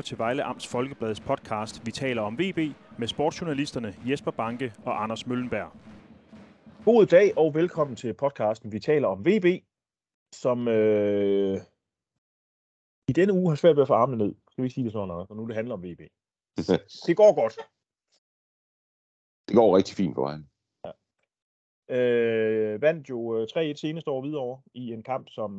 lytter til Vejle Amts Folkebladets podcast Vi taler om VB med sportsjournalisterne Jesper Banke og Anders Møllenberg. God dag og velkommen til podcasten Vi taler om VB, som i denne uge har svært ved at få armene ned. Skal vi ikke sige det sådan noget, for nu det handler om VB. Det går godt. Det går rigtig fint for ham. Ja. Vandt jo 3-1 seneste år Hvidovre i en kamp, som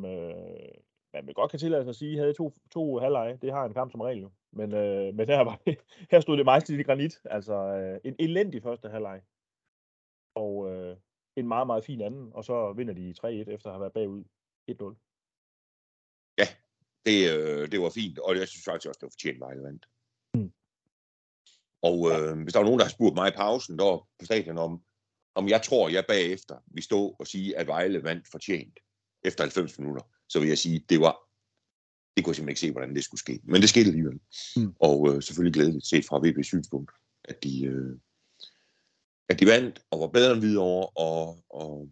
man vil godt kan tillade sig at sige, havde to halvleje. Det har en kamp som regel jo. Men her stod det meget slidt i granit. Altså en elendig første halvleje. Og en meget, meget fin anden. Og så vinder de 3-1 efter at have været bagud 1-0. Ja, det var fint. Og jeg synes faktisk også, det var fortjent Vejle vandt. Og hvis der var nogen, der har spurgt mig i pausen der på stadion om jeg tror, jeg bagefter vil stå og sige, at Vejle vandt fortjent efter 90 minutter, så vil jeg sige, at det kunne jeg simpelthen ikke se, hvordan det skulle ske. Men det skete alligevel. Mm. Og selvfølgelig glædeligt set fra VB's synspunkt, at de vandt og var bedre end Hvidovre, og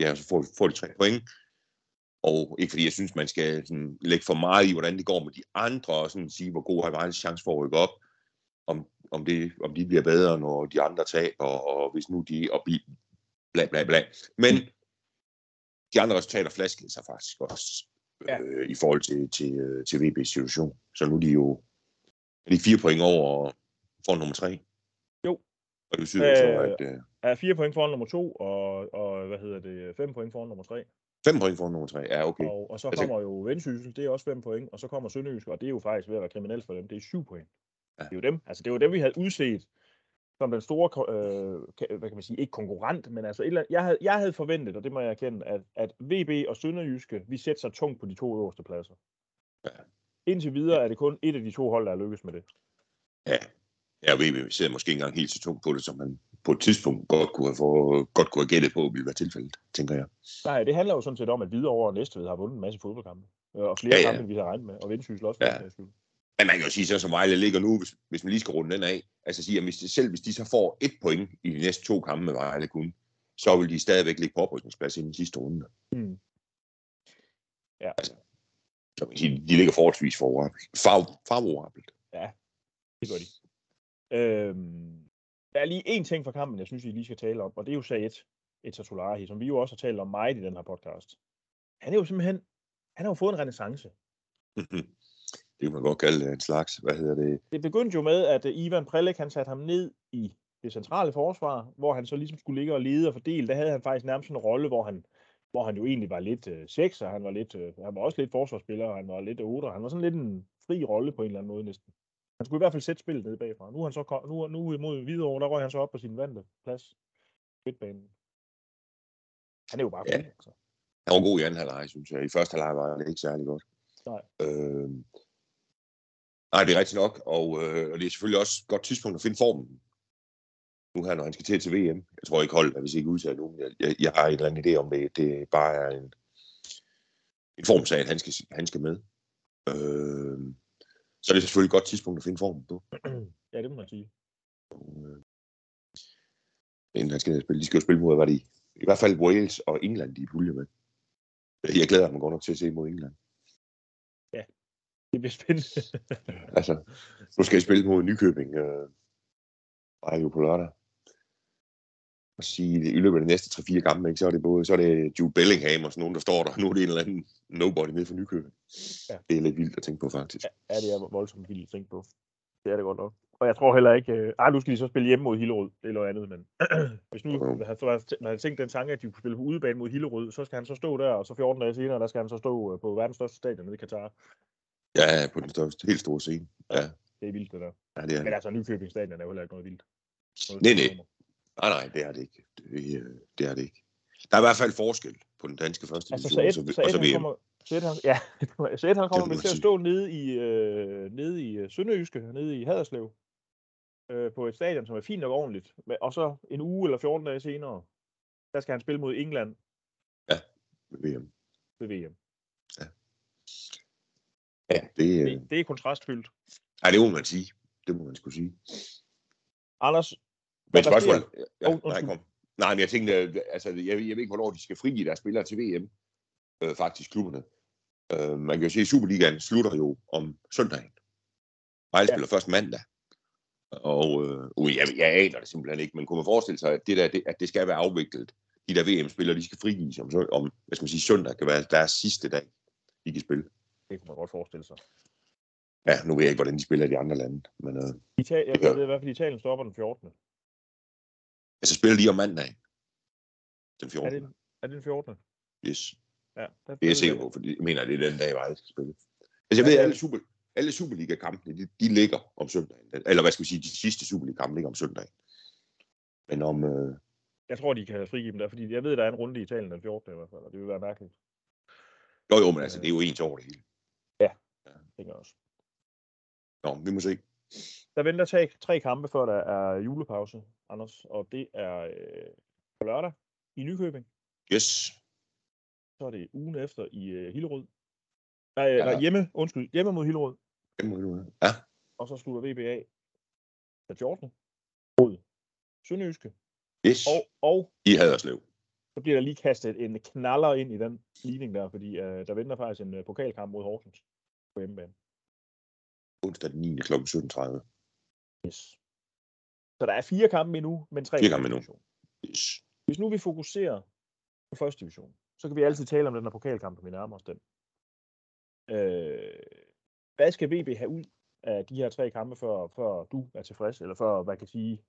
ja, så får de 3 point. Og ikke fordi jeg synes, man skal sådan lægge for meget i, hvordan det går med de andre, og sådan sige, hvor god har Vejles chance for at rykke op. Om de bliver bedre, når de andre taber, og hvis nu de og bla bla bla. Men de andre resultater flaskede sig faktisk også i forhold til VB's situation. Så nu er de jo 4 point over foran nummer 3. Jo. Og det betyder er 4 point foran nummer 2, og 5 point foran nummer 3. 5 point foran nummer 3, ja, okay. Og så kommer jo Vendsyssel, det er også 5 point, og så kommer Sønderjyske, og det er jo faktisk ved at være kriminelt for dem, det er 7 point. Ja. Det er jo dem. Altså det var dem, vi havde udset som den store, hvad kan man sige, ikke konkurrent, men altså et eller andet. Jeg havde forventet, og det må jeg erkende, at VB og Sønderjyske, vi sætter sig tungt på de 2 øverste pladser. Ja. Indtil videre er det kun et af de 2 hold, der er lykkes med det. Ja, og VB sidder måske ikke engang helt så tungt på det, som man på et tidspunkt godt kunne have gættet på, ville være tilfældet, tænker jeg. Nej, det handler jo sådan set om, at Hvidovre og Næstved har vundet en masse fodboldkampe, og flere kampe, end vi har regnet med, og Vendsyssel også. Ja. Men man kan jo sige, så som Vejle ligger nu, hvis man lige skal runde den af, altså sige, at hvis de så får 1 point i de næste 2 kampe med Vejle kun, så vil de stadigvæk ligge på oprykningsplads i den sidste runde. Mm. Ja. Altså, så man kan sige, de ligger forholdsvis favorabelt. Ja, det gør de. Der er lige én ting fra kampen, jeg synes, vi lige skal tale om, og det er jo Saget Etatolari, som vi jo også har talt om meget i den her podcast. Han har jo fået en renæssance. Det kan man godt kalde en slags, Det begyndte jo med, at Ivan Prelec, han satte ham ned i det centrale forsvar, hvor han så ligesom skulle ligge og lede og fordele. Der havde han faktisk nærmest en rolle, hvor han jo egentlig var lidt sekser, han var også lidt forsvarsspiller, og han var lidt 8'er. Han var sådan lidt en fri rolle på en eller anden måde næsten. Han skulle i hvert fald sætte spillet ned bagfra. Nu er han så nu imod Hvidovre, der røg han så op på sin vante plads. Midtbanen. Han er jo bare god. Altså. Han var god i anden halvleg, synes jeg. I første halvleg var det ikke særlig godt. Nej. Nej, det er rigtigt nok, og det er selvfølgelig også et godt tidspunkt at finde formen. Nu her, når han skal til VM. Jeg tror ikke holdt, hvis ikke udtager nu. Jeg har en eller anden idé om det. Det bare er en formsag, at han skal med. Så det er selvfølgelig et godt tidspunkt at finde formen på. Ja, det må man sige. Men de skal jo spille mod, hvad de i hvert fald Wales og England, de er pulje med. Jeg glæder mig godt nok til at se mod England. Ja. Det bliver spændende. Altså, nu skal jeg spille mod Nykøbing. Bare jo på lørdag. Og sige, i løbet af de næste 3-4 kampe, ikke, så er det Jude Bellingham og sådan nogen, der står der. Nu er det en eller anden nobody nede for Nykøbing. Ja. Det er lidt vildt at tænke på, faktisk. Ja, det er voldsomt vildt at tænke på. Det er det godt nok. Og jeg tror heller ikke... nu skal de så spille hjemme mod Hillerød. Det er noget andet, men... Hvis nu man havde tænkt den tanke, at de kunne spille på udebane mod Hillerød, så skal han så stå der, og så 14 dage senere, der skal han så stå på verdens største stadion nede i Katar. Ja, på den største, helt store scene. Ja. Det er vildt, det der. Ja, det er det. Men altså, Nykøbing Stadion er jo heller ikke noget vildt. Nej, det er det ikke. Det er det ikke. Der er i hvert fald forskel på den danske første division, altså, så VM. Han kommer til at stå nede i Sønderjyske, nede i Haderslev, på et stadion, som er fint og ordentligt. Og så en uge eller 14 dage senere, der skal han spille mod England. Ja, ved VM. Ja. Ja, det er kontrastfyldt. Nej, det må man sige. Det må man skulle sige. Anders, men spørgsmålet... Ja, men jeg tænkte, altså, jeg ved ikke, hvornår de skal frigive deres spillere til VM. Faktisk klubberne. Man kan jo se, at Superligaen slutter jo om søndagen. Vejle spiller først mandag. Og jeg aner det simpelthen ikke, men kunne man forestille sig, at det skal være afviklet. De der VM-spillere, de skal frigives om hvad skal man sige, søndag kan være deres sidste dag, de kan spille. Det kunne man godt forestille sig. Ja, nu ved jeg ikke, hvordan de spiller i de andre lande. Men, jeg ved i hvert fald, at Italien stopper den 14. Altså spiller de om mandag? Den 14. Er det den 14? Yes. Ja, det er jeg sikker på, for jeg mener, at det er den dag, Vejle skal spille. Altså jeg ved, at alle Superliga-kampene, de ligger om søndagen. Eller hvad skal vi sige, de sidste Superliga-kampe ligger om søndagen. Men om... Jeg tror, de kan frigive dem der, fordi jeg ved, der er en runde i Italien den 14. i hvert fald, og det vil være mærkeligt. Jo, men altså, det er jo ens over det hele. Ja, det tænker jeg også. Nå, vi må se. Der venter tre kampe, før der er julepause, Anders, og det er på lørdag i Nykøbing. Yes. Så er det ugen efter i Hillerød. Nej, hjemme mod Hillerød. Hjemme mod Hillerød, ja. Og så slutter VB af til 14. Mod Sønderjyske. Yes. Og i Haderslev. Så bliver der lige kastet en knaller ind i den ligning der, fordi der venter faktisk en pokalkamp mod Horsens på hjemmebane. Onsdag den 9. kl. 17.30. Yes. Så der er 4 kampe endnu, men 3 kampe endnu. Yes. Hvis nu vi fokuserer på første division, så kan vi altid tale om den her pokalkamp, når vi nærmer os den. Hvad skal VB have ud af de her 3 kampe, før du er tilfreds, eller før, hvad kan sige,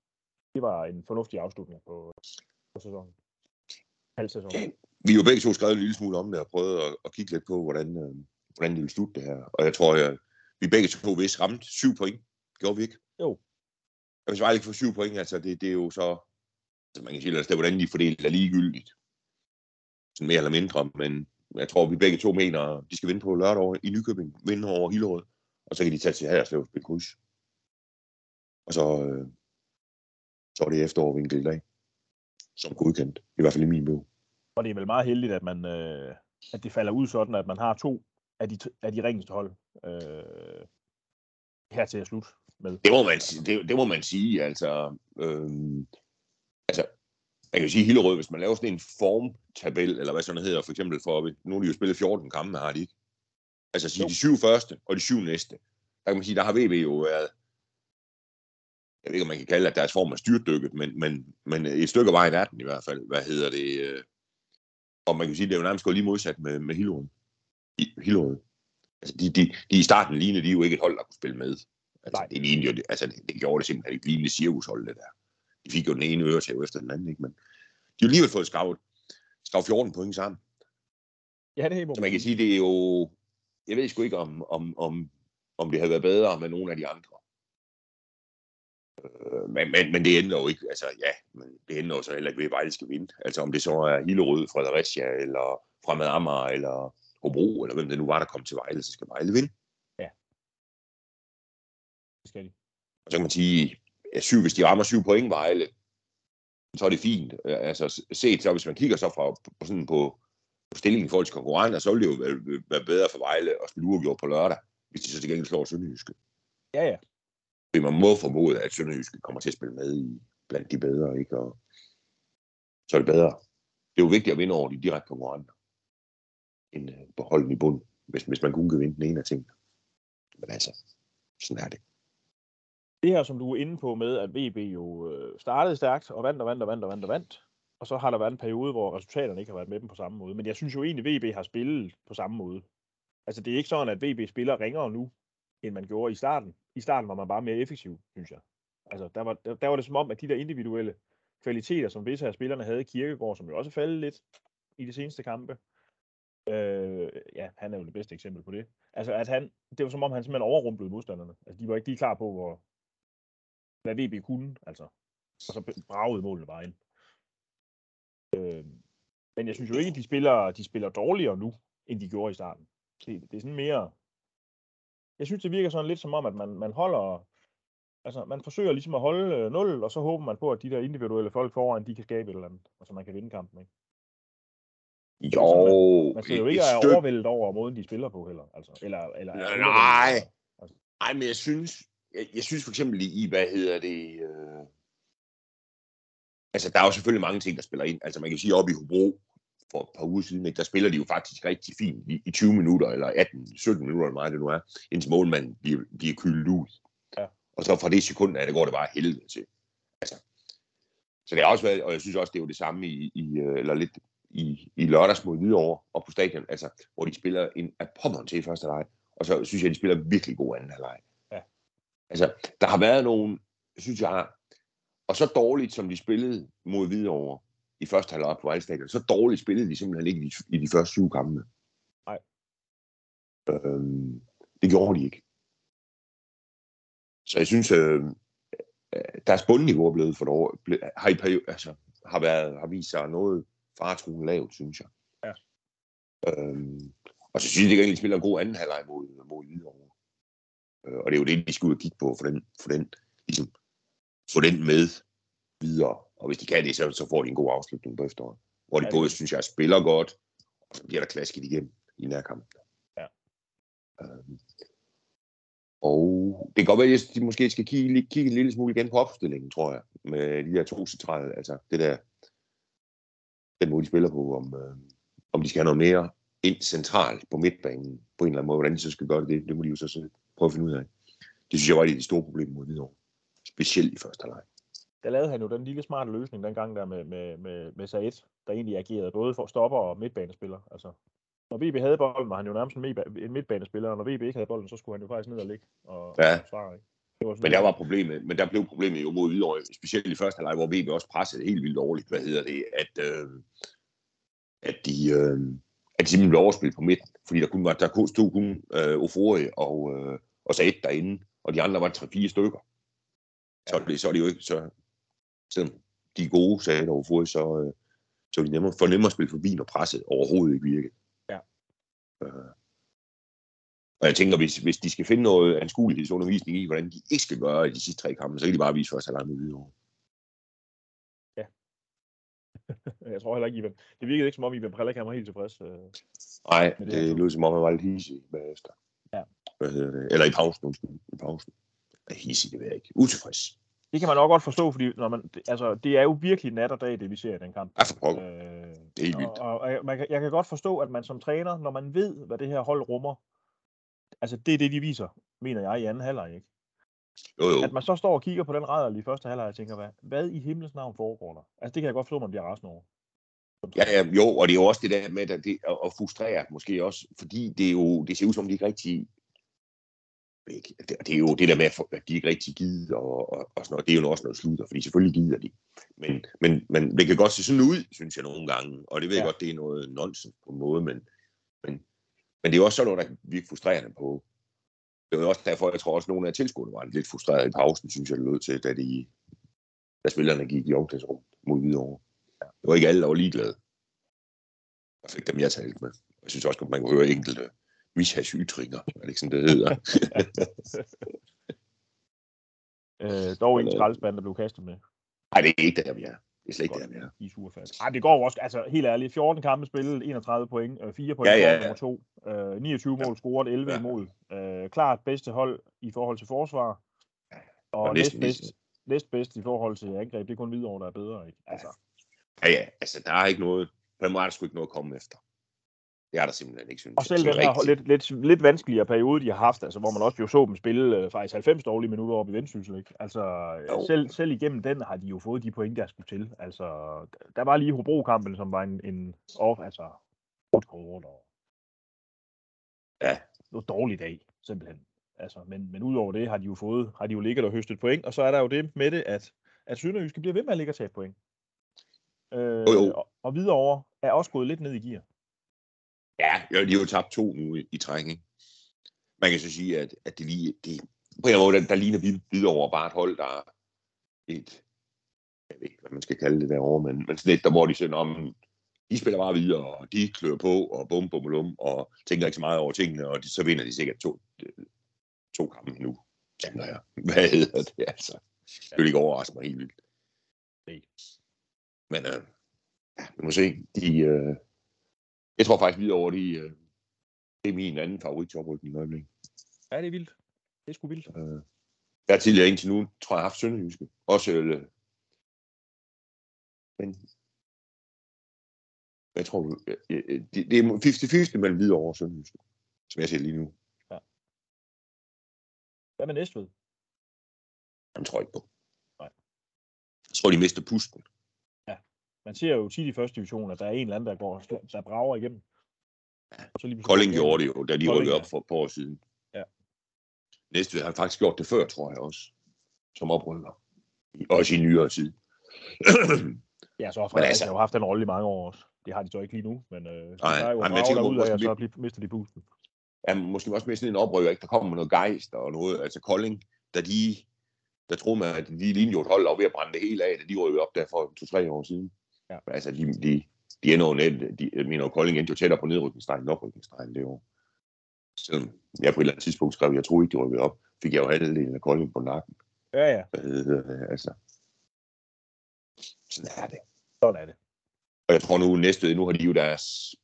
det var en fornuftig afslutning på sæsonen? Halv sæson. Ja, vi har jo begge to skrevet en lille smule om det, og prøvet at kigge lidt på, hvordan det ville slutte det her. Og jeg tror, vi begge to vist ramte 7 point. Gjorde vi ikke? Jo. Og hvis Vejle ikke får 7 point, altså det er jo så... Man kan sige, at hvordan de fordeler er ligegyldigt. Sådan mere eller mindre, men jeg tror, vi begge to mener, at de skal vinde på lørdag i Nykøbing, vinde over Hillerød, og så kan de tage til Haderslev og spille kryds. Og så er det efterår enkelt i dag, som godkendt, i hvert fald i min bog. Og det er vel meget heldigt, at man at det falder ud sådan, at man har 2 af de ringeste hold her til at slutte med. Det må man sige, altså... Jeg kan jo sige Hillerød, hvis man laver sådan en formtabel, eller hvad sådan hedder, for eksempel for, nu har de jo spillet 14 kampe, har de ikke? Altså sige de 7 første og de 7 næste. Der kan man sige, der har VB jo været, jeg ved ikke, om man kan kalde at deres form er styrtdykket, men et stykke af vejen er den i hvert fald. Og man kan sige, det er jo nærmest gået lige modsat med Hillerød. Altså de i starten lignede, de er jo ikke et hold, der kunne spille med. Altså det lignede jo, altså det gjorde det simpelthen ikke lignende cirkushold, det der. De fik jo den ene øretæv efter den anden, ikke? Men de har jo alligevel fået skravet 14 point sammen. Ja, det er helt. Så man kan sige, det er jo... Jeg ved sgu ikke, om det havde været bedre med nogen af de andre. Men det ender jo ikke... Altså, ja, men det ender jo så heller ikke ved, at Vejle skal vinde. Altså, om det så er Hillerød, Fredericia, eller Fremad Amager, eller Hobro, eller hvem det nu var, der kom til Vejle, så skal Vejle vinde. Ja. Det skal de. Og så kan man sige... Hvis de rammer 7 point Vejle, så er det fint. Altså set så, hvis man kigger så fra sådan på stillingen i forhold til konkurrenter, så ville det jo være bedre for Vejle at spille uafgjort på lørdag, hvis de så til gengæld slår Sønderjyske. Ja. Fordi man må formode, at Sønderjyske kommer til at spille med i blandt de bedre, ikke? Og så er det bedre. Det er jo vigtigt at vinde over de direkte konkurrenter, end på holden i bunden, hvis man kun kan vinde den ene af tingene. Men altså, sådan er det. Det her, som du er inde på med, at VB jo startede stærkt og vandt, og så har der været en periode, hvor resultaterne ikke har været med dem på samme måde. Men jeg synes jo egentlig, at VB har spillet på samme måde. Altså, det er ikke sådan, at VB spiller ringere nu, end man gjorde i starten. I starten var man bare mere effektiv, synes jeg. Altså, der var det som om, at de der individuelle kvaliteter, som visse af spillerne havde i Kirkegaard, som jo også faldet lidt i de seneste kampe. Han er jo det bedste eksempel på det. Altså, at det var som om, han simpelthen overrumplede modstanderne. Altså, de var ikke lige klar på, hvad VB kunne, altså. Og så bragede målene bare ind. Men jeg synes jo ikke, at de spiller dårligere nu, end de gjorde i starten. Det er sådan mere... Jeg synes, det virker sådan lidt som om, at man holder... Altså, man forsøger ligesom at holde 0, og så håber man på, at de der individuelle folk foran, de kan skabe et eller andet, og så man kan vinde kampen, ikke? Jo... Så man skal jo ikke være overvældet over måden, de spiller på heller, altså. Eller nej! Altså. Nej, men jeg synes... Jeg synes for eksempel i, altså der er jo selvfølgelig mange ting, der spiller ind. Altså man kan sige, op i Hobro for et par uger siden, ikke, der spiller de jo faktisk rigtig fint i 20 minutter, eller 18-17 minutter, eller meget det nu er, indtil målmanden bliver kyldet ud. Og så fra det sekund af, det går det bare helvede til. Altså. Så det har også været, og jeg synes også, det er jo det samme i lørdags mod Hvidovre og på stadion, altså, hvor de spiller en apommeren til i første halvleg. Og så synes jeg, de spiller virkelig god anden halvleg. Ja. Altså, der har været nogen, synes jeg, og så dårligt, som de spillede mod Hvidovre i første halvleg på Vejle Stadion, så dårligt spillede de simpelthen ikke i de første 7 kampe. Nej. Det gjorde de ikke. Så jeg synes, deres bundniveau er blevet for dårligt. Har vist sig noget faretruende lavt, synes jeg. Ja. Og så synes jeg, det egentlig spiller en god anden halvleg mod Hvidovre. Og det er jo det, de skal ud og kigge på, for den med videre. Og hvis de kan det, så får de en god afslutning på efteråret. Hvor de både, synes jeg, spiller godt, og så bliver der klasket igennem i nærkampen. Ja. Og det kan godt være, at de måske skal kigge en lille smule igen på opstillingen, tror jeg. Med de der 2 centrale, altså det der, den måde de spiller på, om de skal have noget mere ind centralt på midtbanen på en eller anden måde. Hvordan de så skal gøre det, det må de jo så prøve at finde ud af. Det synes jeg var et af de store problemer mod Hvidovre. Specielt i første halvleg. Der lavede han jo den lille smarte løsning dengang der med Said, der egentlig agerede både for stopper og midtbanespiller. Altså, når VB havde bolden, var han jo nærmest en midtbanespiller, og når VB ikke havde bolden, så skulle han jo faktisk ned og ligge og forsvare. Men der blev problemet jo mod Hvidovre, specielt i første halvleg, hvor VB også pressede helt vildt dårligt, at de simpelthen blev overspillet på midten, fordi der stod kun Ofori og Said derinde, og de andre var 3-4 stykker. Så er det jo ikke, så selvom de gode sager overfor, så er de nemmere at spille forbi, når presset overhovedet ikke virker. Ja. Og jeg tænker, hvis de skal finde noget anskuelighedsundervisning i, hvordan de ikke skal gøre i de sidste 3 kampe, så kan de bare vise først halvandet med videre. Ja. Jeg tror heller ikke, Ivan. Det virkede ikke som om, Ivan Prelec var helt tilfreds. Nej, det lød som om, han var lidt hissig bagefter. Ja. Eller i pausen, undskyld. I pausen. Hissig, det ved jeg ikke. Utilfreds. Det kan man nok godt forstå, fordi det er jo virkelig nat og dag, det vi ser i den kamp. Ja, for pokker. Det er helt vildt. Jeg kan godt forstå, at man som træner, når man ved, hvad det her hold rummer, altså det er det, de viser, mener jeg, i anden halvleg, ikke? Jo. At man så står og kigger på den rædderlige første halvleg og tænker, hvad i himlens navn foregår der? Altså det kan jeg godt forstå, man bliver rasende over. Ja, jo, og det er jo også det der med at frustrere måske også, fordi det ser ud som, de ikke rigtig... Det er jo det der med, at de ikke rigtig gider, og sådan noget. Det er jo også noget slutter, fordi selvfølgelig gider de. Men det kan godt se sådan ud, synes jeg nogle gange, og det ved jeg godt, det er noget nonsens på en måde, men det er også sådan noget, der virker frustrerende på. Det er også derfor, jeg tror også, nogle af tilskuerne var lidt frustrerede i pausen, synes jeg det lød til, da spillerne gik i omklædningsrum mod Hvidovre. Det var ikke alle, der var ligeglade. Jeg fik dem, jeg talte med. Jeg synes også, at man kunne høre enkelte mishagsytringer, er det ikke sådan, det hedder? Dog en skraldespand, der blev kastet med. Nej, det er ikke der, vi er. Det er slet ikke der, vi er. I surfast. Nej, det går også, altså helt ærligt. 14 kampe spillet, 31 point, 4 point, nummer 2, 29 mål scoret, 11 mål. Klart bedste hold i forhold til forsvar, og næstbedst i forhold til angreb. Det er kun Hvidovre, der er bedre, ikke? Altså. Altså der er ikke noget, på den måde er der sgu ikke noget at komme efter. Det er der simpelthen ikke, synes. Og selv den her lidt vanskeligere periode, de har haft, altså, hvor man også jo så dem spille faktisk 90 dårlige minutter op i Vendsyssel, ikke? Altså, selv igennem den har de jo fået de point, der skulle til. Altså, der var lige Hobro-kampen, som var en off, altså, kort og... Ja. Noget dårlig dag, simpelthen. Altså, men udover det har de jo ligget og høstet point, og så er der jo det med det, at Sønderjyske bliver ved med at ligge og tage point. Og Hvidovre er også gået lidt ned i gear. Ja, de har jo tabt 2 nu i træk, ikke? Man kan så sige, at det lige... Det, på en måde, der ligner vi Hvidovre bare et hold, der er et... Jeg ved ikke, hvad man skal kalde det derovre, men sådan et, der hvor de siger, om de spiller bare videre, og de klør på, og bum, bum, bum, og tænker ikke så meget over tingene, og så vinder de sikkert 2 kampe nu, tænker jeg. Hvad hedder det, altså? Det vil ikke overraske mig helt vildt. Men vi må se, de... Jeg tror faktisk videre over det er min anden favorit-toprykning i øjeblikket. Ja, det er vildt. Det er sgu vildt. Jeg har tidligere indtil nu, tror jeg, haft Sønderjyske. Også men jeg tror, det er 50-50 mellem videre over Sønderjyske, som jeg ser lige nu. Ja. Hvad med Næstved? han tror ikke på. Nej. Jeg tror, de mister pusten. Ja, man ser jo tit i første division, at der er en eller anden, der går, der brager igennem. Ja. Så Kolding gjorde det jo, da de rykkede op for et par år siden. Ja. Næstved har faktisk gjort det før, tror jeg også, som oprykker. Også i nyere tid. Ja, så har Fredericia jo haft den rolle i mange år også. Det har de så ikke lige nu, men der er jo brager derude af, og så mister de pusten. Ja, måske også mere sådan en oprykker, ikke? Der kommer med noget gejst og noget. Altså Kolding, der troede man, at de lignede jo et hold, og ved at brænde det hele af, da de rykkede op der for 2-3 år siden. Ja. Altså, de ender jo net, Kolding endte jo tættere på nedrykningsstregen end oprykningsstregen det år. Selvom jeg på et eller andet tidspunkt skrev, at jeg troede ikke, de rykkede op, fik jeg jo halvdelen af Kolding på nakken. Ja, ja. Altså, sådan er det. Sådan er det. Og jeg tror nu har de jo deres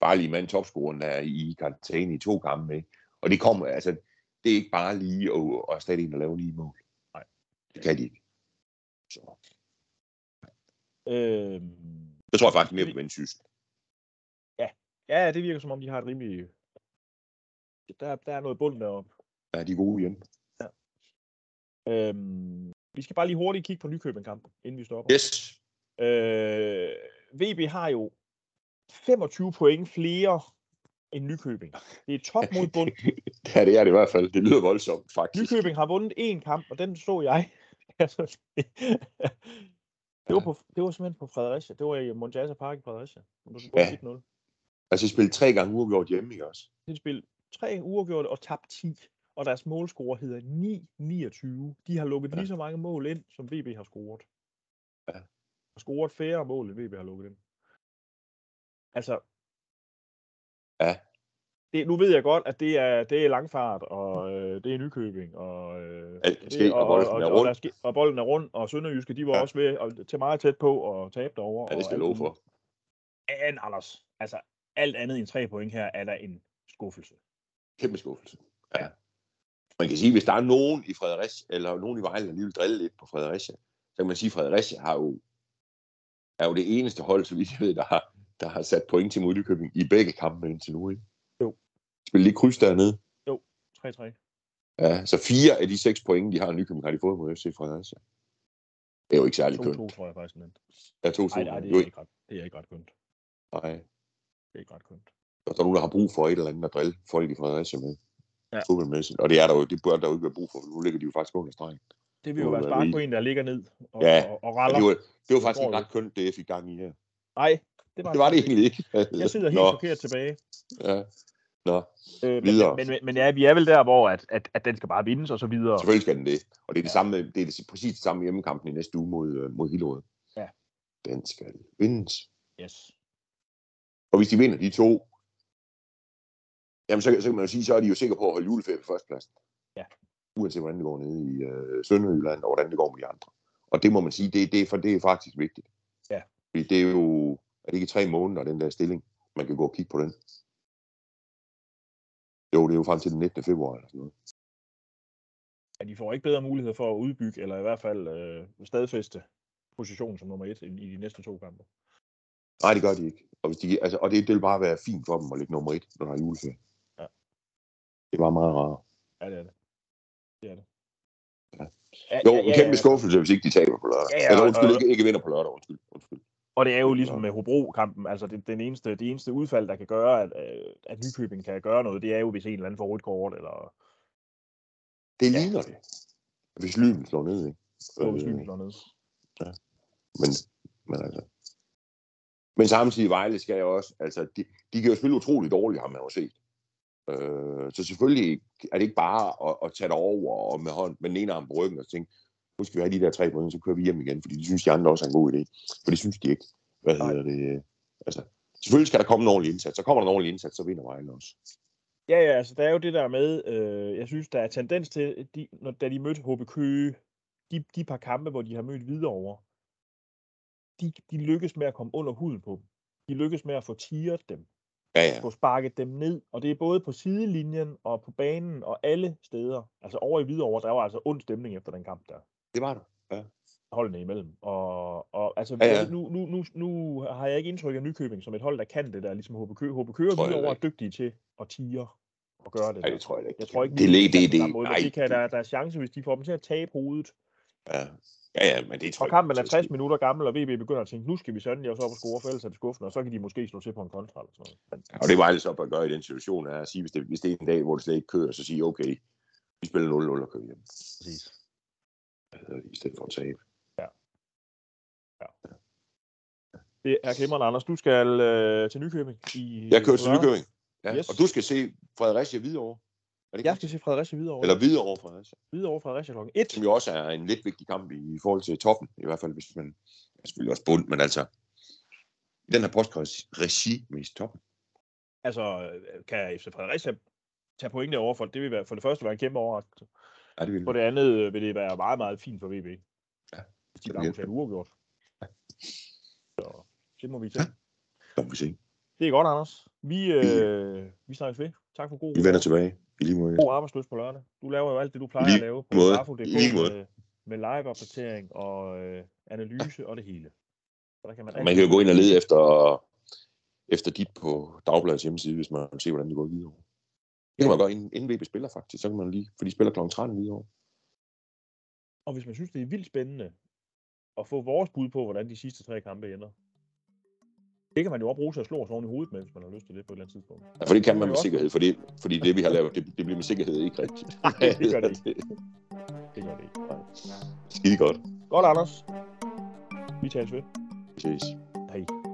bare lige mand topscoren, der er i karantæne i 2 kampe med. Og det kommer, altså, det er ikke bare lige at stadig ind og lave lige mål. Nej. Det kan de ikke. Så. Jeg tror faktisk mere på Vendsyssel. Ja. Ja, det virker som om, de har et rimeligt... Der er noget bund deroppe. Ja, de er gode igen. Ja. Vi skal bare lige hurtigt kigge på Nykøbing-kampen, inden vi stopper. Yes. VB har jo 25 point flere end Nykøbing. Det er top mod bund. Ja, det er det i hvert fald. Det lyder voldsomt, faktisk. Nykøbing har vundet 1 kamp, og den så jeg. Det var simpelthen på Fredericia. Det var i Monjasa Park i Fredericia. Ja. 1-0. Altså, de spillede 3 gange uafgjort hjemme, ikke også? De spillede 3 uafgjort og tabte 10. Og deres målscorer hedder 9-29. De har lukket lige så mange mål ind, som VB har scoret. Ja. Har scoret færre mål, end VB har lukket ind. Altså, ja. Det, nu ved jeg godt, at det er langfart, og det er Nykøbing, og bolden er rund, og Sønderjyske, de var også ved at tage meget tæt på og tabe derovre. Ja, det skal jeg love for. Men Anders, altså alt andet end 3 point her, er der en skuffelse. Kæmpe skuffelse, ja. Man kan sige, hvis der er nogen i Fredericia, eller nogen i Vejle, der lige vil drille lidt på Fredericia, så kan man sige, at Fredericia er jo det eneste hold, så vidt jeg ved, der har sat point til Nykøbing i begge kampe indtil nu, ikke? Jo. Spiller lige kryds dernede? Jo, 3-3. Ja, så 4 af de 6 point, de har Nykøbing, har de fået mod FC Fredericia. Det er jo ikke særlig kønt. 2-2, tror jeg faktisk. Ja, 2-2. Nej, det er ikke ret kønt. Nej. Det er ikke ret kønt. Og der er nogen, der har brug for et eller andet at drille folk i Fredericia med. Ja. Og det er der jo, det bør der jo ikke være brug for, nu ligger de jo faktisk under stregen. Det vil jo være spark på en, der ligger ned og raller. Det var faktisk ikke ret kønt, det jeg fik gang i her. Nej, det var det egentlig ikke. Jeg sidder helt forkert tilbage. Ja. Nå, videre. Men ja, vi er vel der, hvor at den skal bare vindes og så videre. Selvfølgelig skal den det. Og det er det samme, præcis det samme hjemmekampen i næste uge mod Hillerød. Ja. Den skal vindes. Yes. Og hvis de vinder de 2, jamen, så kan man jo sige, så er de jo sikre på at holde juleferie på førstepladsen. Ja. Uanset hvordan det går nede i Sønderjylland, og hvordan det går med de andre. Og det må man sige, det er faktisk vigtigt. Ja. Fordi det er jo ikke 3 måneder, den der stilling. Man kan gå og kigge på den. Jo, det er jo frem til den 19. februar eller sådan noget. Ja, de får ikke bedre mulighed for at udbygge, eller i hvert fald stadfæste positionen som nummer 1 i de næste 2 kampe. Nej, det gør de ikke. Og, hvis de, altså, og det vil bare være fint for dem at ligge nummer 1, når der er juleferie. Det var meget rart. Ja, det er det. Det er det. Ja. Jo, en kæmpe skuffelse, hvis ikke de taber på lørdag. Ja, ikke vinder på lørdag, undskyld. Og det er jo ligesom med Hobro-kampen, altså det eneste udfald, der kan gøre, at Nykøbing kan gøre noget, det er jo, hvis en eller anden får rødt kort, eller... Det ligner det. Hvis Lyben slår ned, ikke? Hvis Lyben slår ned. Ja. Men altså... Men samtidig Vejle skal jeg også, altså, de kan jo spille utroligt dårligt, har man jo set. Så selvfølgelig er det ikke bare at tage det over og med den ene arm på ryggen og tænke, nu skal vi have de der 3 point, så kører vi hjem igen, fordi de synes, de andre også er en god idé. For det synes de ikke. Altså, selvfølgelig skal der komme en ordentlig indsats. Så kommer der en ordentlig indsats, så vinder Vejle også. Ja, altså der er jo det der med, jeg synes, der er tendens til, da de mødte HB Køge, de par kampe, hvor de har mødt Hvidovre, de lykkes med at komme under huden på dem. De lykkes med at få tiret dem. Ja. Få sparket dem ned, og det er både på sidelinjen og på banen og alle steder. Altså over i Hvidovre, der var altså ond stemning efter den kamp der. Det var der, ja. Holdene imellem. Og altså, Nu har jeg ikke indtryk af Nykøbing som et hold, der kan det der, ligesom HB Køge. HB Køge og Hvidovre er dygtige til at tire. at gøre det. Nej, det tror jeg ikke. Jeg tror ikke, der er chance, hvis de får dem til at tabe hovedet. Ja, men det tror jeg. Og kampen er 60 minutter gammel, og VB begynder at tænke, nu skal vi sandelig også op og score, for ellers er det skuffende, og så kan de måske slå til på en kontra eller sådan noget. Ja, og det var altså op at gøre i den situation, er at sige, hvis det er en dag, hvor det slet ikke kører, så sige, okay, vi spiller 0-0 og kører hjem. Præcis. Altså, i stedet for at tabe. Ja. Det er glimrende, Anders. Du skal til Nykøbing. Jeg kører til Nykøbing. Ja. Yes. Og du skal se Fredericia Hvidovre. Jeg skal se Fredericia Hvidovre. Eller Hvidovre Fredericia. Hvidovre Fredericia klokken 1. Som jo også er en lidt vigtig kamp i forhold til toppen. I hvert fald, hvis man er selvfølgelig også bund, men altså i den her postkreds regi mest toppen. Altså, kan FC Fredericia tage point derovre? For det vil være, for det første være en kæmpe overraskelse. Ja, det vil det. For det andet vil det være meget, meget fint for VB. Ja. Hvis de kan tage uafgjort. Ja. Så det må vi se. Ja, må vi se. Det er godt, Anders. Vi snakkes ved. Tak for god. Vi vender tilbage. I lige måde. God arbejdsløs på lørdag. Du laver jo alt det, du plejer at lave på Safo.dk med live-opdatering og analyse og det hele. Så der kan man kan jo gå ind og lede efter dit på Dagbladets hjemmeside, hvis man vil se, hvordan det går videre. Det kan man gøre inden VB spiller faktisk. Så kan man lige, for de spiller kl. 13 videre. Og hvis man synes, det er vildt spændende at få vores bud på, hvordan de sidste 3 kampe ender, det kan man jo også bruge til at slå os oven i hovedet med, hvis man har lyst til det på et eller andet tidspunkt. Ja, for det kan man med sikkerhed, fordi det, vi har lavet, det bliver med sikkerhed ikke rigtigt. Nej, det gør det ikke. Det gør det ikke. Skide godt. Godt, Anders. Vi tales ved. Ses. Hej.